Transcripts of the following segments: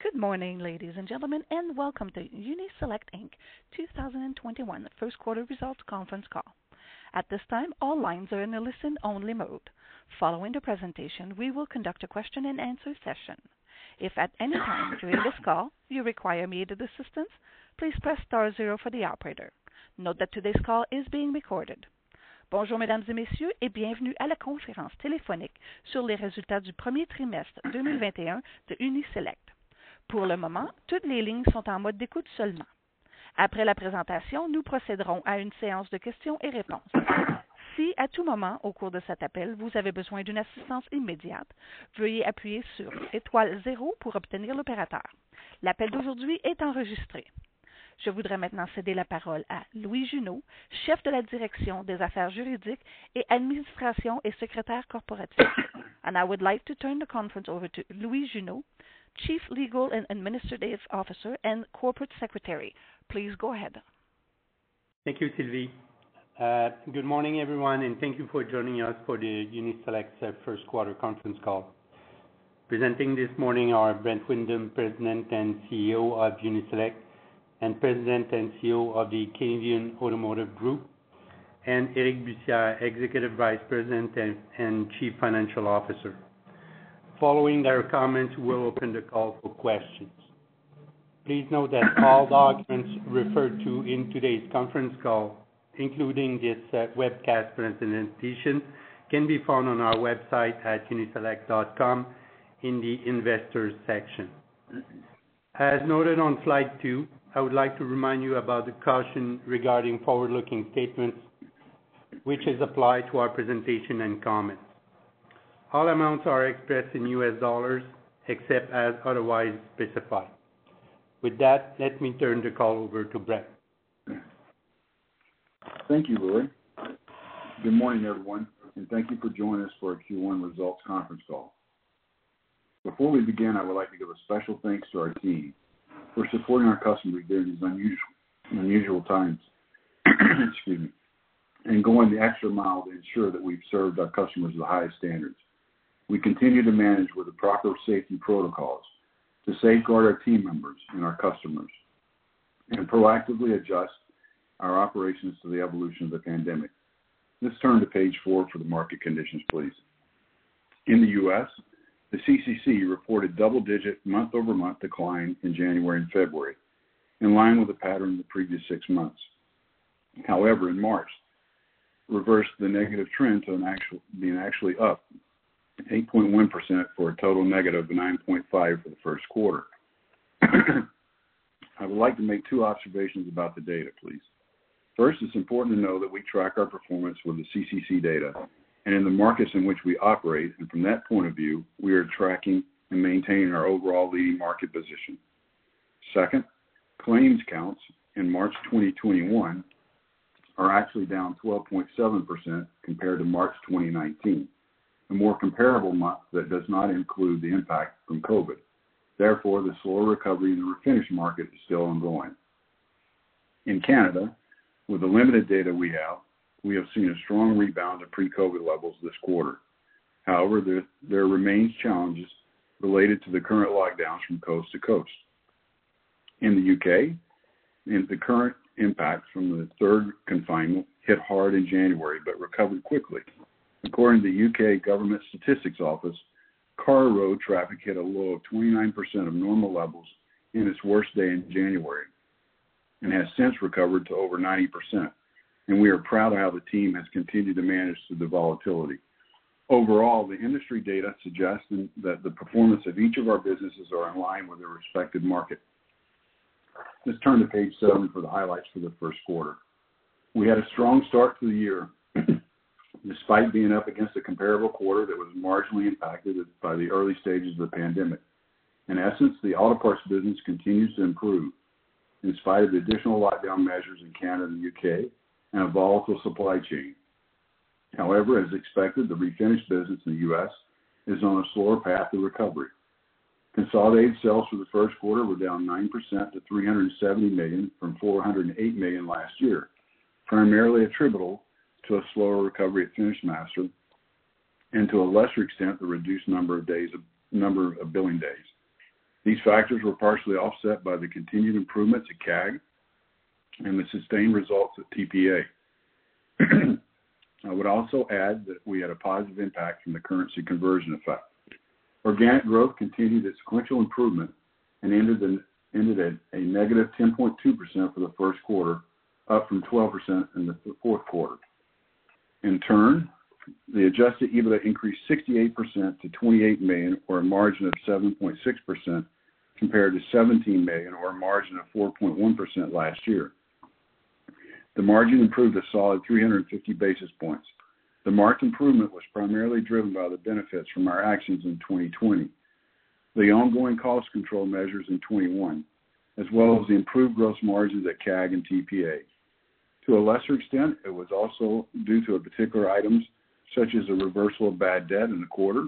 Good morning, ladies and gentlemen, and welcome to Uniselect Inc. 2021 first quarter results conference call. At this time, all lines are in a listen-only mode. Following the presentation, we will conduct a question-and-answer session. If at any time during this call you require immediate assistance, please press star zero for the operator. Note that today's call is being recorded. Bonjour mesdames et messieurs et bienvenue à la conférence téléphonique sur les résultats du premier trimestre 2021 de Uniselect. Pour le moment, toutes les lignes sont en mode d'écoute seulement. Après la présentation, nous procéderons à une séance de questions et réponses. Si, à tout moment, au cours de cet appel, vous avez besoin d'une assistance immédiate, veuillez appuyer sur étoile 0 pour obtenir l'opérateur. L'appel d'aujourd'hui est enregistré. Je voudrais maintenant céder la parole à Louis Junot, chef de la direction des affaires juridiques et administration et secrétaire corporatif. And I would like to turn the conference over to Louis Junot, Chief Legal and Administrative Officer and Corporate Secretary. Please go ahead. Thank you, Sylvie. Good morning, everyone, and thank you for joining us for the Uniselect first quarter conference call. Presenting this morning are Brent Windham, President and CEO of Uniselect, and President and CEO of the Canadian Automotive Group, and Eric Bussière, Executive Vice President and Chief Financial Officer. Following their comments, we'll open the call for questions. Please note that all documents referred to in today's conference call, including this webcast presentation, can be found on our website at uniselect.com in the Investors section. As noted on slide 2, I would like to remind you about the caution regarding forward-looking statements, which is applied to our presentation and comments. All amounts are expressed in U.S. dollars, except as otherwise specified. With that, let me turn the call over to Brent. Thank you, Louis. Good morning, everyone, and thank you for joining us for our Q1 results conference call. Before we begin, I would like to give a special thanks to our team for supporting our customers during these unusual times. Excuse me. And going the extra mile to ensure that we've served our customers to the highest standards. We continue to manage with the proper safety protocols to safeguard our team members and our customers and proactively adjust our operations to the evolution of the pandemic. Let's turn to page 4 for the market conditions, please. In the U.S., the CCC reported double-digit month-over-month decline in January and February, in line with the pattern of the previous 6 months. However, in March, reversed the negative trend to being actually up 8.1% for a total negative 9.5 for the first quarter. I would like to make 2 observations about the data, please. First, it's important to know that we track our performance with the CCC data and in the markets in which we operate, and from that point of view, we are tracking and maintaining our overall leading market position. Second, claims counts in March 2021 are actually down 12.7% compared to March 2019, a more comparable month that does not include the impact from COVID. Therefore, the slower recovery in the refinish market is still ongoing. In Canada, with the limited data we have seen a strong rebound to pre-COVID levels this quarter. However, there remains challenges related to the current lockdowns from coast to coast. In the UK, in the current impacts from the third confinement hit hard in January, but recovered quickly. According to the UK Government Statistics Office, car road traffic hit a low of 29% of normal levels in its worst day in January and has since recovered to over 90%. And we are proud of how the team has continued to manage through the volatility. Overall, the industry data suggests that the performance of each of our businesses are in line with their respective market. Let's turn to page 7 for the highlights for the first quarter. We had a strong start to the year, despite being up against a comparable quarter that was marginally impacted by the early stages of the pandemic. In essence, the auto parts business continues to improve, in spite of the additional lockdown measures in Canada and the UK and a volatile supply chain. However, as expected, the refinish business in the US is on a slower path to recovery. Consolidated sales for the first quarter were down 9% to $370 million from $408 million last year, primarily attributable to a slower recovery at Finish Master and to a lesser extent the reduced number of billing days. These factors were partially offset by the continued improvements at CAG and the sustained results at TPA. I would also add that we had a positive impact from the currency conversion effect. Organic growth continued its sequential improvement and ended at a negative 10.2% for the first quarter, up from 12% in the fourth quarter. In turn, the adjusted EBITDA increased 68% to $28 million, or a margin of 7.6%, compared to $17 million, or a margin of 4.1% last year. The margin improved a solid 350 basis points. The marked improvement was primarily driven by the benefits from our actions in 2020, the ongoing cost control measures in 21, as well as the improved gross margins at CAG and TPA. To a lesser extent, it was also due to particular items such as a reversal of bad debt in the quarter,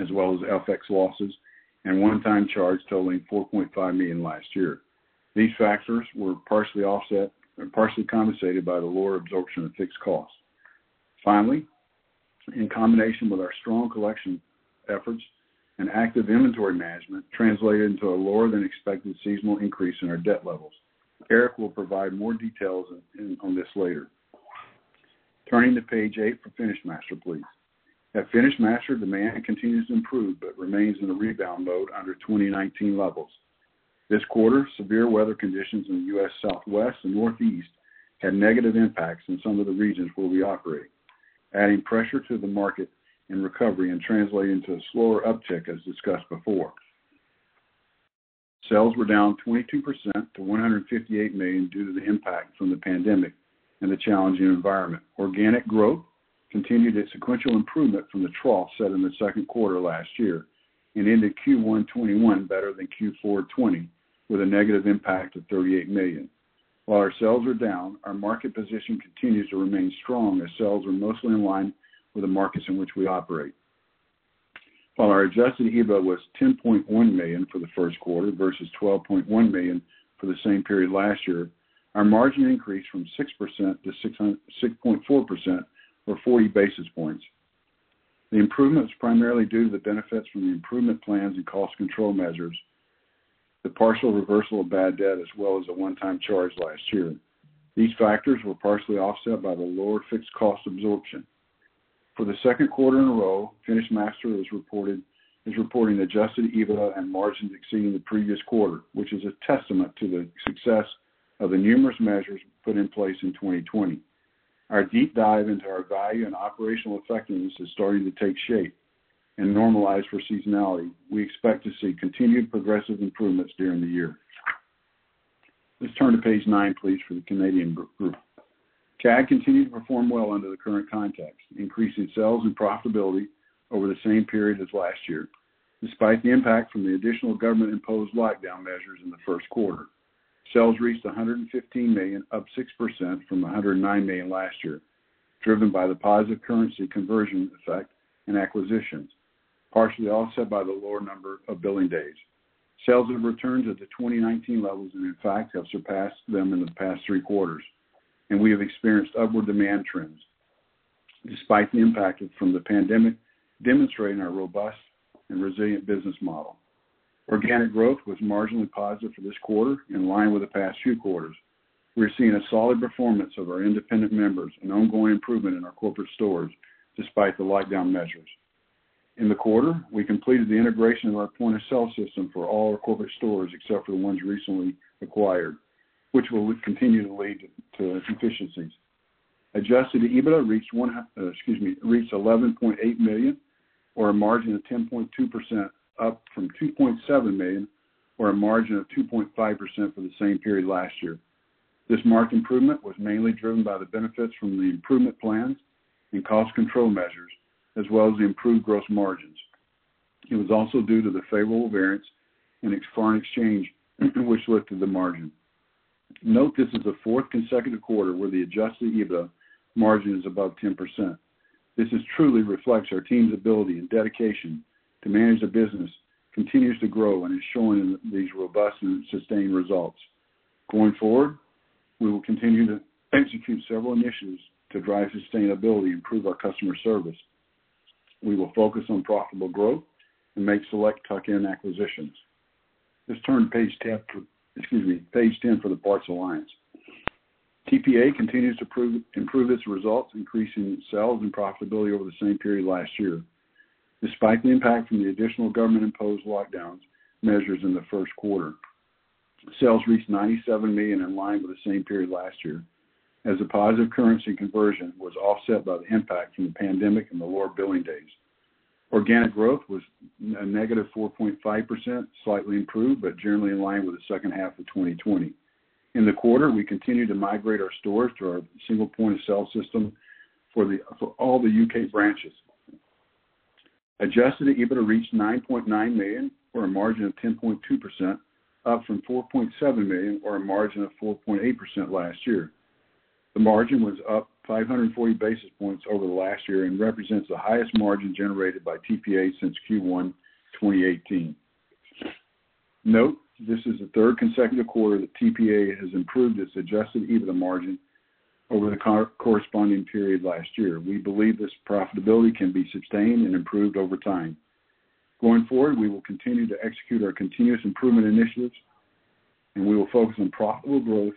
as well as FX losses and one-time charge totaling $4.5 million last year. These factors were partially compensated by the lower absorption of fixed costs. Finally, in combination with our strong collection efforts and active inventory management, translated into a lower-than-expected seasonal increase in our debt levels. Eric will provide more details on this later. Turning to page 8 for Finish Master, please. At Finish Master, demand continues to improve but remains in a rebound mode under 2019 levels. This quarter, severe weather conditions in the U.S. Southwest and Northeast had negative impacts in some of the regions where we operate, adding pressure to the market in recovery and translating to a slower uptick as discussed before. Sales were down 22% to $158 million due to the impact from the pandemic and the challenging environment. Organic growth continued its sequential improvement from the trough set in the second quarter last year and ended Q1 21 better than Q4 20 with a negative impact of $38 million. While our sales are down, our market position continues to remain strong as sales are mostly in line with the markets in which we operate. While our adjusted EBITDA was $10.1 million for the first quarter versus $12.1 million for the same period last year, our margin increased from 6% to 6.4%, or 40 basis points. The improvement was primarily due to the benefits from the improvement plans and cost control measures, the partial reversal of bad debt, as well as a one-time charge last year. These factors were partially offset by the lower fixed cost absorption. For the second quarter in a row, Finish Master is reporting adjusted EBITDA and margins exceeding the previous quarter, which is a testament to the success of the numerous measures put in place in 2020. Our deep dive into our value and operational effectiveness is starting to take shape and normalize for seasonality. We expect to see continued progressive improvements during the year. Let's turn to page 9, please, for the Canadian group. CAG continued to perform well under the current context, increasing sales and profitability over the same period as last year, despite the impact from the additional government-imposed lockdown measures in the first quarter. Sales reached $115 million, up 6% from $109 million last year, driven by the positive currency conversion effect and acquisitions, partially offset by the lower number of billing days. Sales have returned to the 2019 levels and, in fact, have surpassed them in the past three quarters, and we have experienced upward demand trends, despite the impact from the pandemic, demonstrating our robust and resilient business model. Organic growth was marginally positive for this quarter, in line with the past few quarters. We're seeing a solid performance of our independent members and ongoing improvement in our corporate stores, despite the lockdown measures. In the quarter, we completed the integration of our point-of-sale system for all our corporate stores except for the ones recently acquired, which will continue to lead to efficiencies. Adjusted EBITDA reached $11.8 million, or a margin of 10.2%, up from $2.7 million, or a margin of 2.5% for the same period last year. This marked improvement was mainly driven by the benefits from the improvement plans and cost control measures, as well as the improved gross margins. It was also due to the favorable variance in foreign exchange, which lifted the margin. Note this is the fourth consecutive quarter where the adjusted EBITDA margin is above 10%. This is truly reflects our team's ability and dedication to manage the business continues to grow and is showing these robust and sustained results. Going forward, we will continue to execute several initiatives to drive sustainability, improve our customer service. We will focus on profitable growth and make select tuck-in acquisitions. Let's turn to page 10 for the Parts Alliance. TPA continues to improve its results, increasing sales and profitability over the same period last year, despite the impact from the additional government-imposed lockdowns measures in the first quarter. Sales reached $97 million in line with the same period last year, as the positive currency conversion was offset by the impact from the pandemic and the lower billing days. Organic growth was a negative 4.5%, slightly improved, but generally in line with the second half of 2020. In the quarter, we continued to migrate our stores to our single point-of-sale system for all the UK branches. Adjusted EBITDA reached $9.9 million, or a margin of 10.2%, up from $4.7 million, or a margin of 4.8% last year. The margin was up 540 basis points over the last year and represents the highest margin generated by TPA since Q1 2018. Note, this is the third consecutive quarter that TPA has improved its adjusted EBITDA margin over the corresponding period last year. We believe this profitability can be sustained and improved over time. Going forward, we will continue to execute our continuous improvement initiatives, and we will focus on profitable growth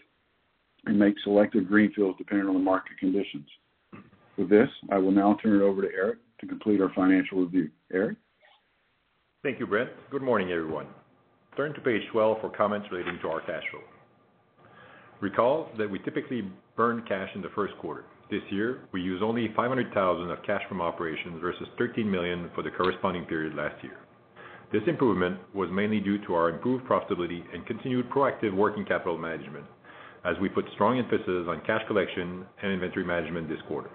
and make selective greenfields depending on the market conditions. With this, I will now turn it over to Eric to complete our financial review. Eric? Thank you, Brent. Good morning, everyone. Turn to page 12 for comments relating to our cash flow. Recall that we typically burn cash in the first quarter. This year, we use only $500,000 of cash from operations versus $13 million for the corresponding period last year. This improvement was mainly due to our improved profitability and continued proactive working capital management, as we put strong emphasis on cash collection and inventory management this quarter.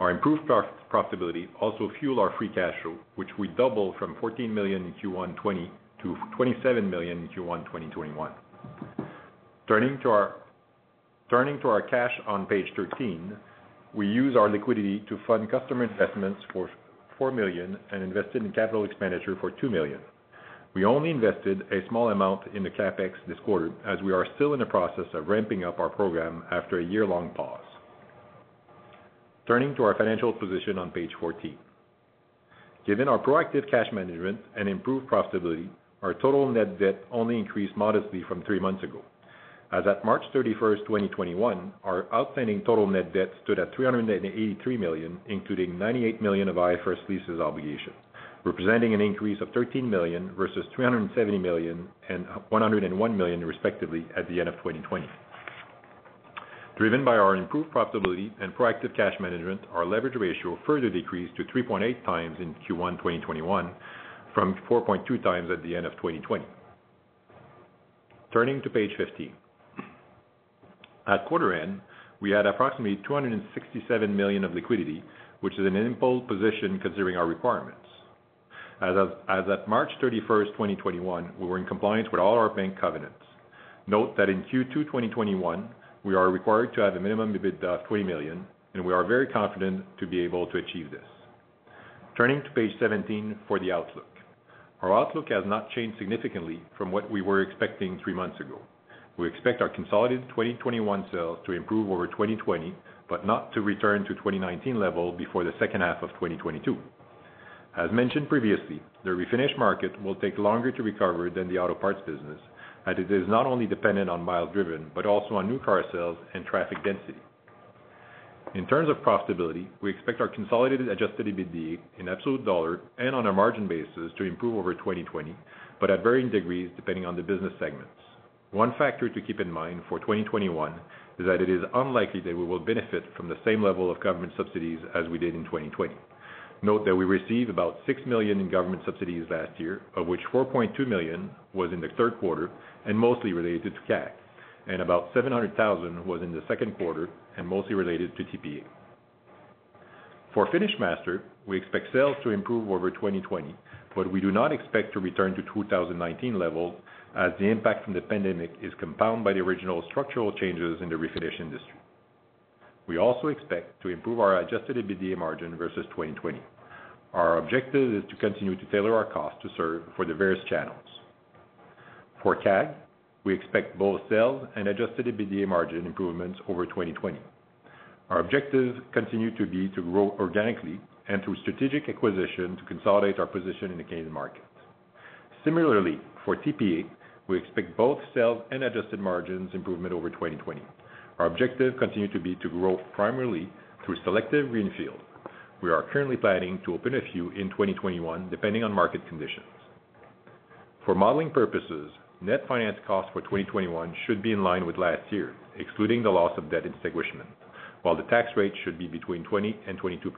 Our improved profitability also fueled our free cash flow, which we doubled from $14 million in Q1 20 to $27 million in Q1 2021. Turning to our cash on page 13, we use our liquidity to fund customer investments for $4 million and invested in capital expenditure for $2 million. We only invested a small amount in the CapEx this quarter, as we are still in the process of ramping up our program after a year-long pause. Turning to our financial position on page 14. Given our proactive cash management and improved profitability, our total net debt only increased modestly from 3 months ago. As at March 31st, 2021, our outstanding total net debt stood at $383 million, including $98 million of IFRS leases obligation, representing an increase of $13 million versus $370 million and $101 million, respectively, at the end of 2020. Driven by our improved profitability and proactive cash management, our leverage ratio further decreased to 3.8 times in Q1 2021 from 4.2 times at the end of 2020. Turning to page 15. At quarter end, we had approximately $267 million of liquidity, which is an ample position considering our requirements. As at March 31st, 2021, we were in compliance with all our bank covenants. Note that in Q2 2021, we are required to have a minimum EBITDA of $20 million, and we are very confident to be able to achieve this. Turning to page 17 for the outlook. Our outlook has not changed significantly from what we were expecting 3 months ago. We expect our consolidated 2021 sales to improve over 2020, but not to return to 2019 level before the second half of 2022. As mentioned previously, the refinish market will take longer to recover than the auto parts business, as it is not only dependent on miles driven, but also on new car sales and traffic density. In terms of profitability, we expect our consolidated adjusted EBITDA in absolute dollar and on a margin basis to improve over 2020, but at varying degrees depending on the business segments. One factor to keep in mind for 2021 is that it is unlikely that we will benefit from the same level of government subsidies as we did in 2020. Note that we received about $6 million in government subsidies last year, of which $4.2 million was in the third quarter and mostly related to CAC, and about $700,000 was in the second quarter and mostly related to TPA. For Finish Master, we expect sales to improve over 2020, but we do not expect to return to 2019 levels, as the impact from the pandemic is compounded by the original structural changes in the refinish industry. We also expect to improve our adjusted EBITDA margin versus 2020. Our objective is to continue to tailor our cost to serve for the various channels. For CAG, we expect both sales and adjusted EBITDA margin improvements over 2020. Our objectives continue to be to grow organically and through strategic acquisition to consolidate our position in the Canadian market. Similarly, for TPA, we expect both sales and adjusted margins improvement over 2020. Our objective continue to be to grow primarily through selective greenfield. We are currently planning to open a few in 2021, depending on market conditions. For modeling purposes, net finance costs for 2021 should be in line with last year, excluding the loss of debt extinguishment, while the tax rate should be between 20 and 22%.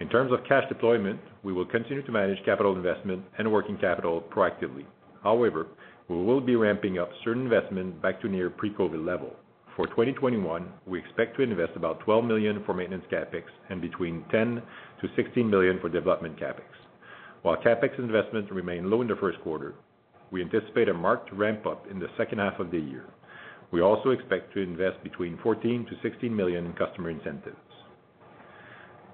In terms of cash deployment, we will continue to manage capital investment and working capital proactively. However, we will be ramping up certain investment back to near pre-COVID level. For 2021, we expect to invest about 12 million for maintenance capex and between 10 to 16 million for development capex. While capex investments remain low in the first quarter, we anticipate a marked ramp up in the second half of the year. We also expect to invest between 14 to 16 million in customer incentives.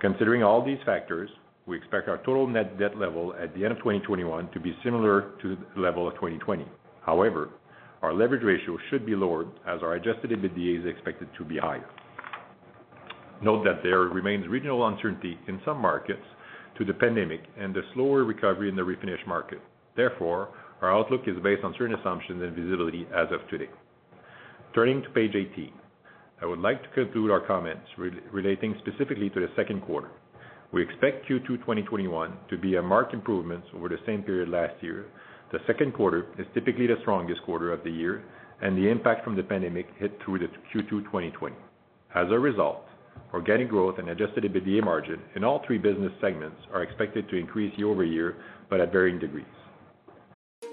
Considering all these factors, we expect our total net debt level at the end of 2021 to be similar to the level of 2020. However, our leverage ratio should be lowered as our adjusted EBITDA is expected to be higher. Note that there remains regional uncertainty in some markets to the pandemic and the slower recovery in the refinish market. Therefore, our outlook is based on certain assumptions and visibility as of today. Turning to page 18, I would like to conclude our comments relating specifically to the second quarter. We expect Q2 2021 to be a marked improvement over the same period last year. The second quarter is typically the strongest quarter of the year, and the impact from the pandemic hit through the Q2 2020. As a result, organic growth and adjusted EBITDA margin in all three business segments are expected to increase year over year, but at varying degrees.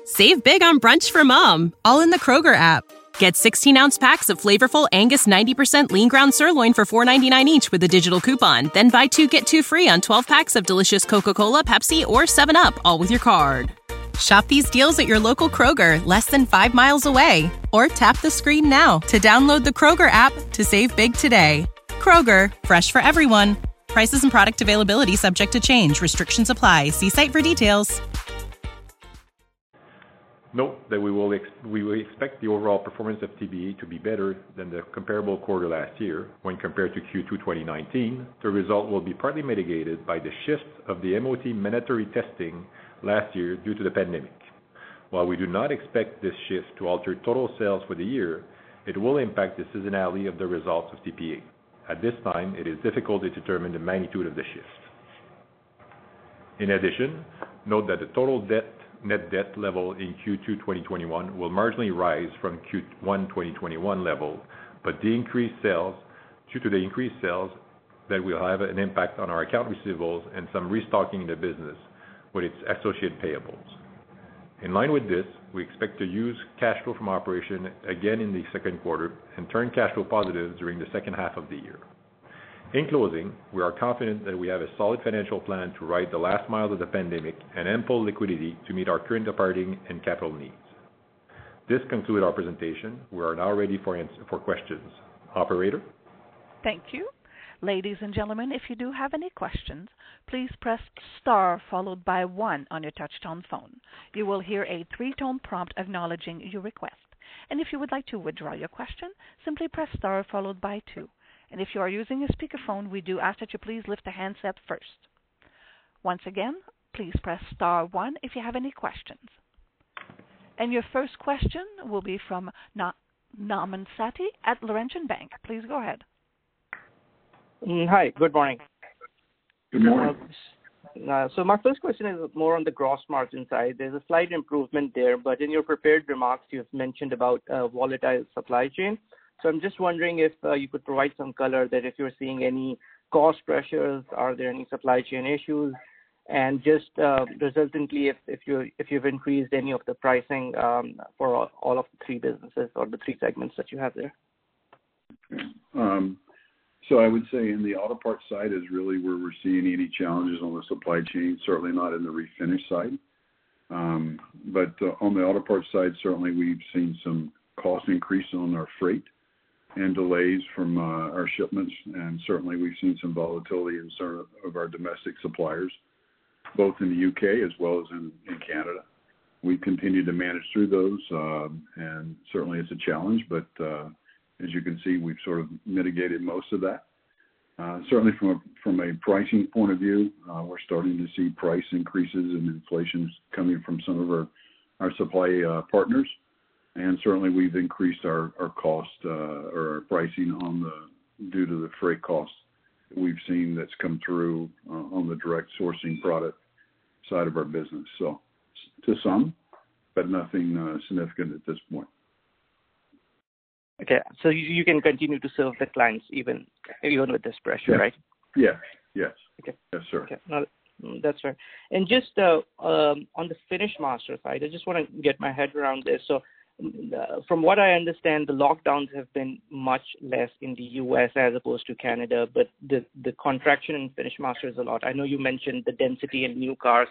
Save big on brunch for mom, all in the Kroger app. Get 16-ounce packs of flavorful Angus 90% lean ground sirloin for $4.99 each with a digital coupon. Then buy two, get two free on 12 packs of delicious Coca-Cola, Pepsi, or 7-Up, all with your card. Shop these deals at your local Kroger, less than 5 miles away. Or tap the screen now to download the Kroger app to save big today. Kroger, fresh for everyone. Prices and product availability subject to change. Restrictions apply. See site for details. Note that we will expect the overall performance of TBE to be better than the comparable quarter last year when compared to Q2 2019. The result will be partly mitigated by the shift of the MOT mandatory testing last year due to the pandemic. While we do not expect this shift to alter total sales for the year, it will impact the seasonality of the results of TPA. At this time, it is difficult to determine the magnitude of the shift. In addition, note that the total net debt level in Q2 2021 will marginally rise from Q1 2021 level, but due to the increased sales that will have an impact on our account receivables and some restocking in the business with its associated payables. In line with this, we expect to use cash flow from operation again in the second quarter and turn cash flow positive during the second half of the year. In closing, we are confident that we have a solid financial plan to ride the last miles of the pandemic and ample liquidity to meet our current operating and capital needs. This concludes our presentation. We are now ready for questions. Operator? Thank you. Ladies and gentlemen, if you do have any questions, please press star followed by 1 on your touch-tone phone. You will hear a 3-tone prompt acknowledging your request. And if you would like to withdraw your question, simply press star followed by 2. And if you are using a speakerphone, we do ask that you please lift the handset first. Once again, please press star 1 if you have any questions. And your first question will be from Naman Sati at Laurentian Bank. Please go ahead. Hi, good morning. Good morning. So my first question is more on the gross margin side. There's a slight improvement there, but in your prepared remarks, you've mentioned about volatile supply chain. So I'm just wondering if you could provide some color that if you're seeing any cost pressures, are there any supply chain issues? And just resultantly, if you've increased any of the pricing for all of the three businesses or the three segments that you have there. Okay. So I would say in the auto parts side is really where we're seeing any challenges on the supply chain, certainly not in the refinish side. But on the auto parts side, certainly we've seen some cost increase on our freight and delays from our shipments, and certainly we've seen some volatility in some of our domestic suppliers, both in the UK as well as in Canada. We continue to manage through those, and certainly it's a challenge, but as you can see, we've sort of mitigated most of that. Certainly from a pricing point of view, we're starting to see price increases and inflation coming from some of our supply partners. And certainly we've increased our cost or our pricing on due to the freight costs we've seen that's come through on the direct sourcing product side of our business. So to some, but nothing significant at this point. Okay, so you can continue to serve the clients even with this pressure, yes. Right? Yeah. Yes. Okay. Yes, sir. Okay. No, that's right. And just on the Finish Master side, I just want to get my head around this. So, from what I understand, the lockdowns have been much less in the U.S. as opposed to Canada, but the contraction in Finish Master is a lot. I know you mentioned the density and new cars.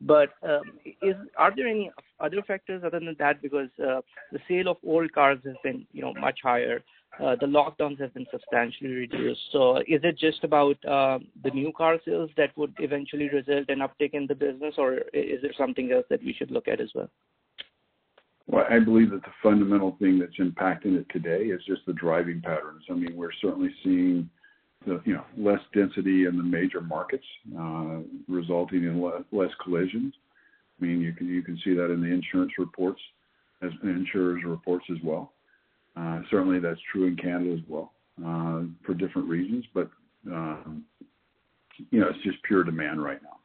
But are there any other factors other than that? Because the sale of old cars has been, much higher. The lockdowns have been substantially reduced. So is it just about the new car sales that would eventually result in uptick in the business, or is there something else that we should look at as well? Well, I believe that the fundamental thing that's impacting it today is just the driving patterns. I mean, we're certainly seeing less density in the major markets, resulting in less collisions. I mean, you can see that in the insurers' reports as well. Certainly, that's true in Canada as well, for different reasons. But it's just pure demand right now.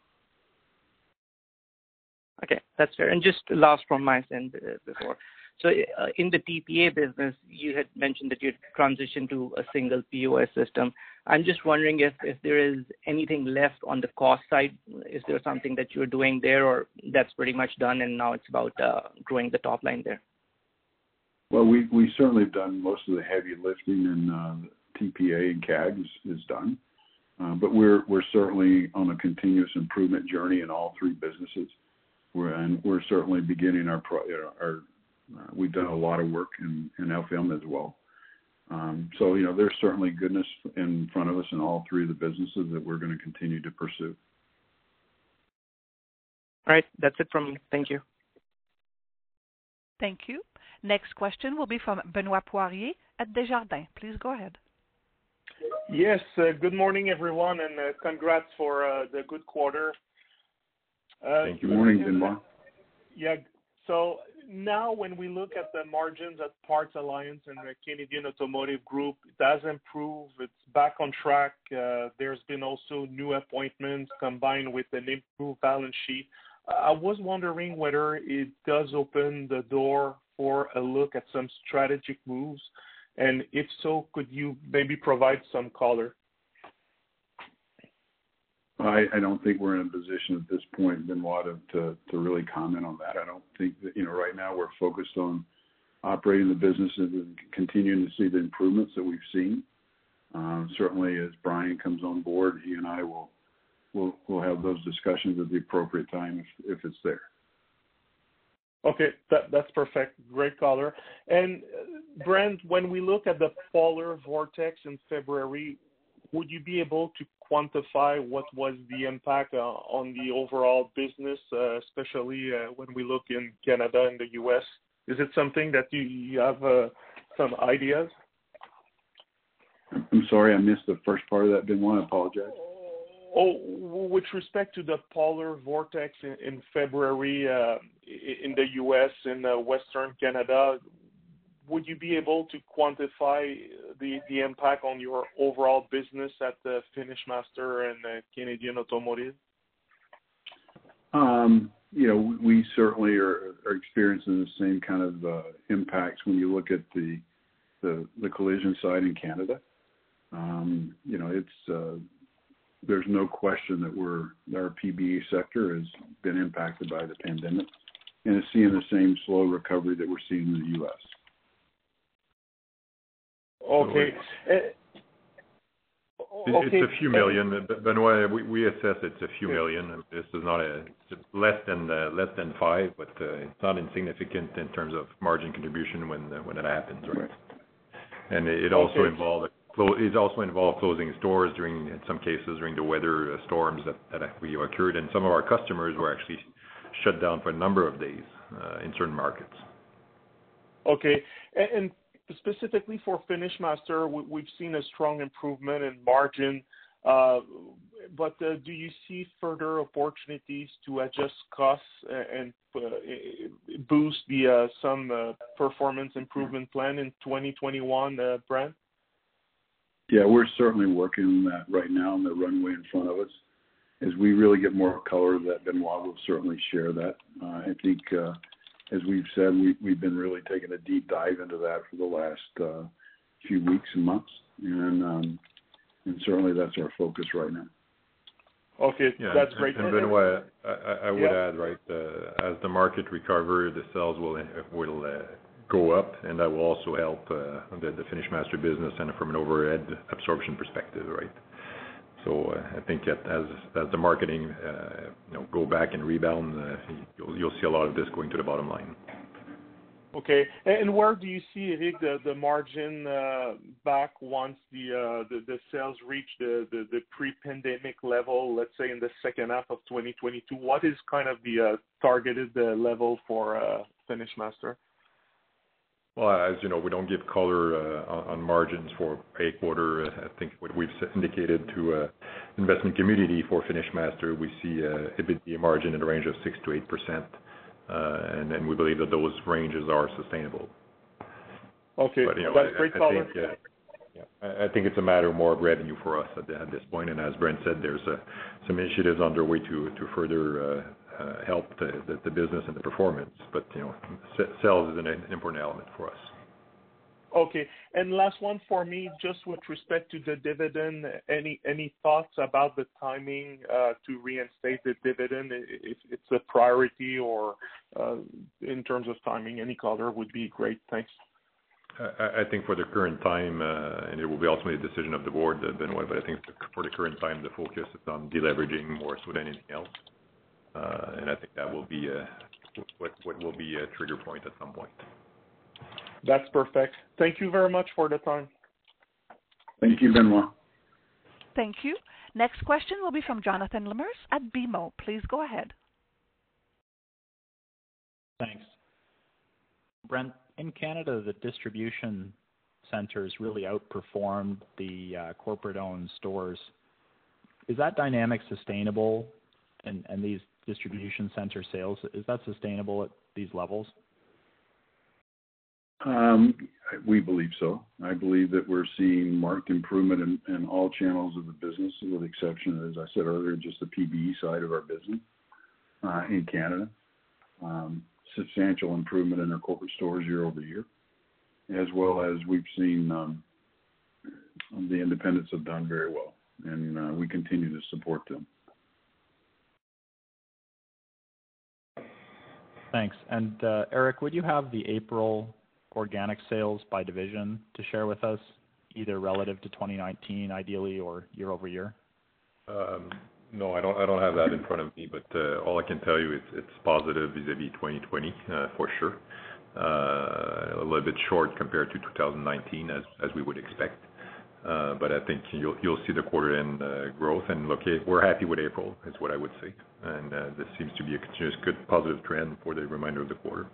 Okay, that's fair. And just last from my end before. So in the TPA business, you had mentioned that you'd transitioned to a single POS system. I'm just wondering if there is anything left on the cost side. Is there something that you're doing there, or that's pretty much done and now it's about growing the top line there? Well, we certainly have done most of the heavy lifting, and TPA and CAG is done. But we're certainly on a continuous improvement journey in all three businesses. We're certainly beginning we've done a lot of work in LFM as well. So, there's certainly goodness in front of us in all three of the businesses that we're going to continue to pursue. All right. That's it from me. Thank you. Thank you. Next question will be from Benoit Poirier at Desjardins. Please go ahead. Yes. Good morning, everyone, and congrats for the good quarter. Thank you. Good morning, Benoit. Yeah. So now when we look at the margins at Parts Alliance and the Canadian Automotive Group, it has improved. It's back on track. There's been also new appointments combined with an improved balance sheet. I was wondering whether it does open the door for a look at some strategic moves. And if so, could you maybe provide some color? I don't think we're in a position at this point, Benoit, to really comment on that. I don't think that, right now we're focused on operating the business and continuing to see the improvements that we've seen. Certainly, as Brian comes on board, he and I will have those discussions at the appropriate time if it's there. Okay, that's perfect. Great color. And Brent, when we look at the polar vortex in February, would you be able to quantify what was the impact on the overall business, especially when we look in Canada and the U.S.? Is it something that you have some ideas? I'm sorry, I missed the first part of that, Benoit. I apologize. Oh, with respect to the polar vortex in February in the U.S. and Western Canada, would you be able to quantify the impact on your overall business at the Finish Master and Canadian Automotive? We certainly are experiencing the same kind of impacts when you look at the collision side in Canada. There's no question that our PBE sector has been impacted by the pandemic and is seeing the same slow recovery that we're seeing in the U.S. Okay. Okay. It's a few million, Benoit. We assess it's a few million. This is not it's less than five, but it's not insignificant in terms of margin contribution when it happens, right? And it also involved closing stores in some cases during the weather storms that we occurred, and some of our customers were actually shut down for a number of days in certain markets. Okay, and specifically for Finish Master, we've seen a strong improvement in margin, but do you see further opportunities to adjust costs and boost some performance improvement plan in 2021, Brent? Yeah, we're certainly working on that right now on the runway in front of us. As we really get more color of that, Benoit will certainly share that. I think, as we've said, we've been really taking a deep dive into that for the last few weeks and months, and certainly that's our focus right now. Okay, yeah, that's great. And Benoit, I would add, right, as the market recovers, the sales will go up, and that will also help the Finish Master business and from an overhead absorption perspective, right? So I think that as the marketing go back and rebound, you'll see a lot of this going to the bottom line. Okay, and where do you see, Eric, the margin back once the sales reach the pre-pandemic level? Let's say in the second half of 2022, what is kind of the targeted level for Finish Master? Well, as you know, we don't give color on margins for a quarter. I think what we've indicated to investment community for Finish Master, we see EBITDA margin in the range of 6 to 8%, and we believe that those ranges are sustainable. Okay, but, that's great color. I think it's a matter more of revenue for us at this point, and as Brent said, there's some initiatives underway to further help the business and the performance, but sales is an important element for us. Okay, and last one for me, just with respect to the dividend, any thoughts about the timing to reinstate the dividend, if it's a priority or in terms of timing? Any color would be great. Thanks. I think for the current time, and it will be ultimately a decision of the board, Benoit, but I think for the current time, the focus is on deleveraging more so than anything else. And I think that will be what will be a trigger point at some point. That's perfect. Thank you very much for the time. Thank you, Benoit. Thank you. Next question will be from Jonathan Lemers at BMO. Please go ahead. Thanks. Brent, in Canada, the distribution centers really outperformed the corporate-owned stores. Is that dynamic sustainable? And these distribution center sales, is that sustainable at these levels? We believe so. I believe that we're seeing marked improvement in all channels of the business, with the exception, as I said earlier, just the PBE side of our business in Canada. Substantial improvement in our corporate stores year over year, as well as we've seen the independents have done very well, and we continue to support them. Thanks. And Eric, would you have the April organic sales by division to share with us, either relative to 2019, ideally, or year over year? No, I don't have that in front of me, but all I can tell you is it's positive vis-a-vis 2020 for sure. A little bit short compared to 2019, as we would expect. But I think you'll see the quarter-end growth, and look, we're happy with April, is what I would say. And this seems to be a continuous good positive trend for the remainder of the quarter.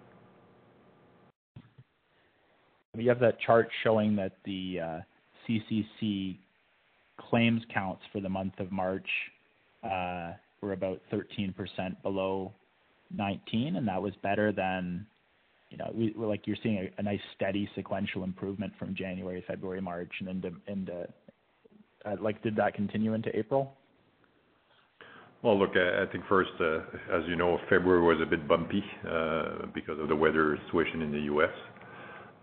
We have that chart showing that the CCC claims counts for the month of March were about 13% below 19, and that was better than, you're seeing a nice steady sequential improvement from January, February, March, and did that continue into April? Well, look, I think first, as you know, February was a bit bumpy because of the weather situation in the U.S.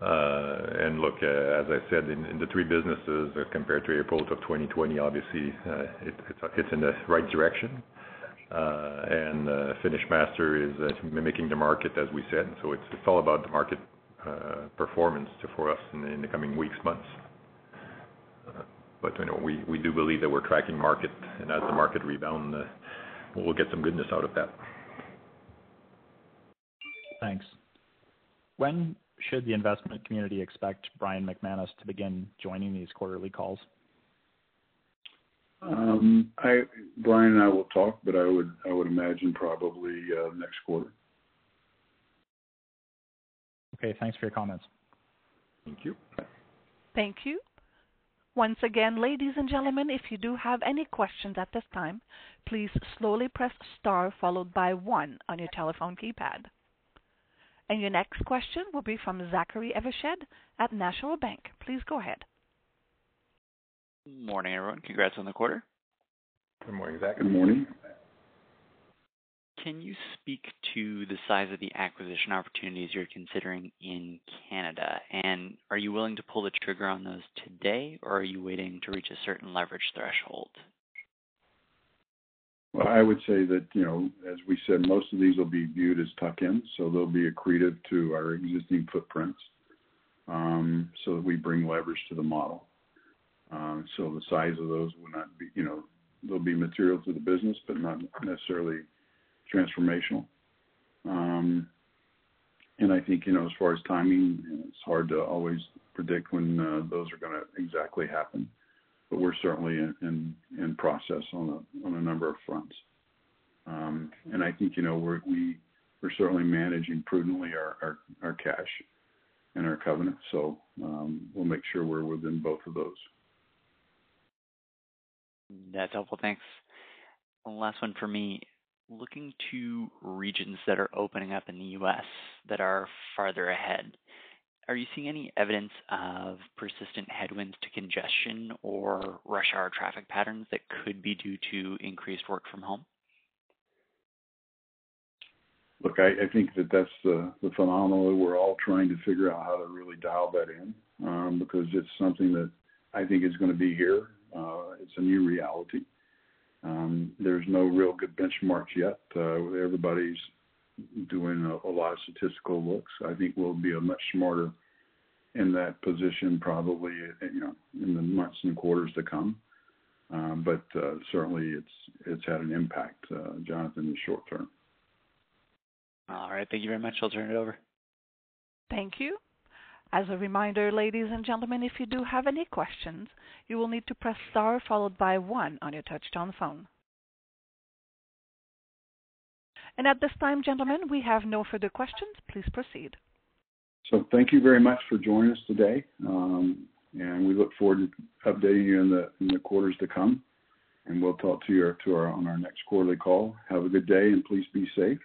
And look, as I said, in the three businesses compared to April of 2020, obviously it's in the right direction. And Finish Master is mimicking the market, as we said. So it's all about the market performance for us in the coming weeks, months. But you know, we do believe that we're tracking market, and as the market rebounds, we'll get some goodness out of that. Thanks. When should the investment community expect Brian McManus to begin joining these quarterly calls? Brian and I will talk, but I would imagine probably next quarter. Okay, thanks for your comments. Thank you. Thank you. Once again, ladies and gentlemen, if you do have any questions at this time, please slowly press star followed by 1 on your telephone keypad. And your next question will be from Zachary Evershed at National Bank. Please go ahead. Morning, everyone. Congrats on the quarter. Good morning, Zach. Good morning. Can you speak to the size of the acquisition opportunities you're considering in Canada? And are you willing to pull the trigger on those today, or are you waiting to reach a certain leverage threshold? Well, I would say that, you know, as we said, most of these will be viewed as tuck-ins, so they'll be accretive to our existing footprints so that we bring leverage to the model. So the size of those will not be, you know, they'll be material to the business, but not necessarily transformational. And I think, you know, as far as timing, it's hard to always predict when those are going to exactly happen. But we're certainly in process on a number of fronts. And I think, you know, we're certainly managing prudently our cash and our covenant. So we'll make sure we're within both of those. That's helpful. Thanks. And last one for me. Looking to regions that are opening up in the U.S. that are farther ahead, are you seeing any evidence of persistent headwinds to congestion or rush hour traffic patterns that could be due to increased work from home? Look, I think that that's the phenomenon we're all trying to figure out how to really dial that in because it's something that I think is going to be here. It's a new reality. There's no real good benchmarks yet. Everybody's doing a lot of statistical looks. I think we'll be a much smarter in that position probably, you know, in the months and quarters to come. But certainly it's had an impact, Jonathan, in the short term. All right. Thank you very much. I'll turn it over. Thank you. As a reminder, ladies and gentlemen, if you do have any questions, you will need to press star followed by 1 on your touch-tone phone. And at this time, gentlemen, we have no further questions. Please proceed. So thank you very much for joining us today, and we look forward to updating you in the quarters to come. And we'll talk to you on our next quarterly call. Have a good day, and please be safe.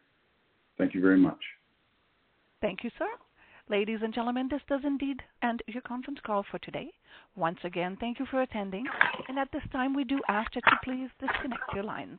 Thank you very much. Thank you, sir. Ladies and gentlemen, this does indeed end your conference call for today. Once again, thank you for attending. And at this time, we do ask that you please disconnect your lines.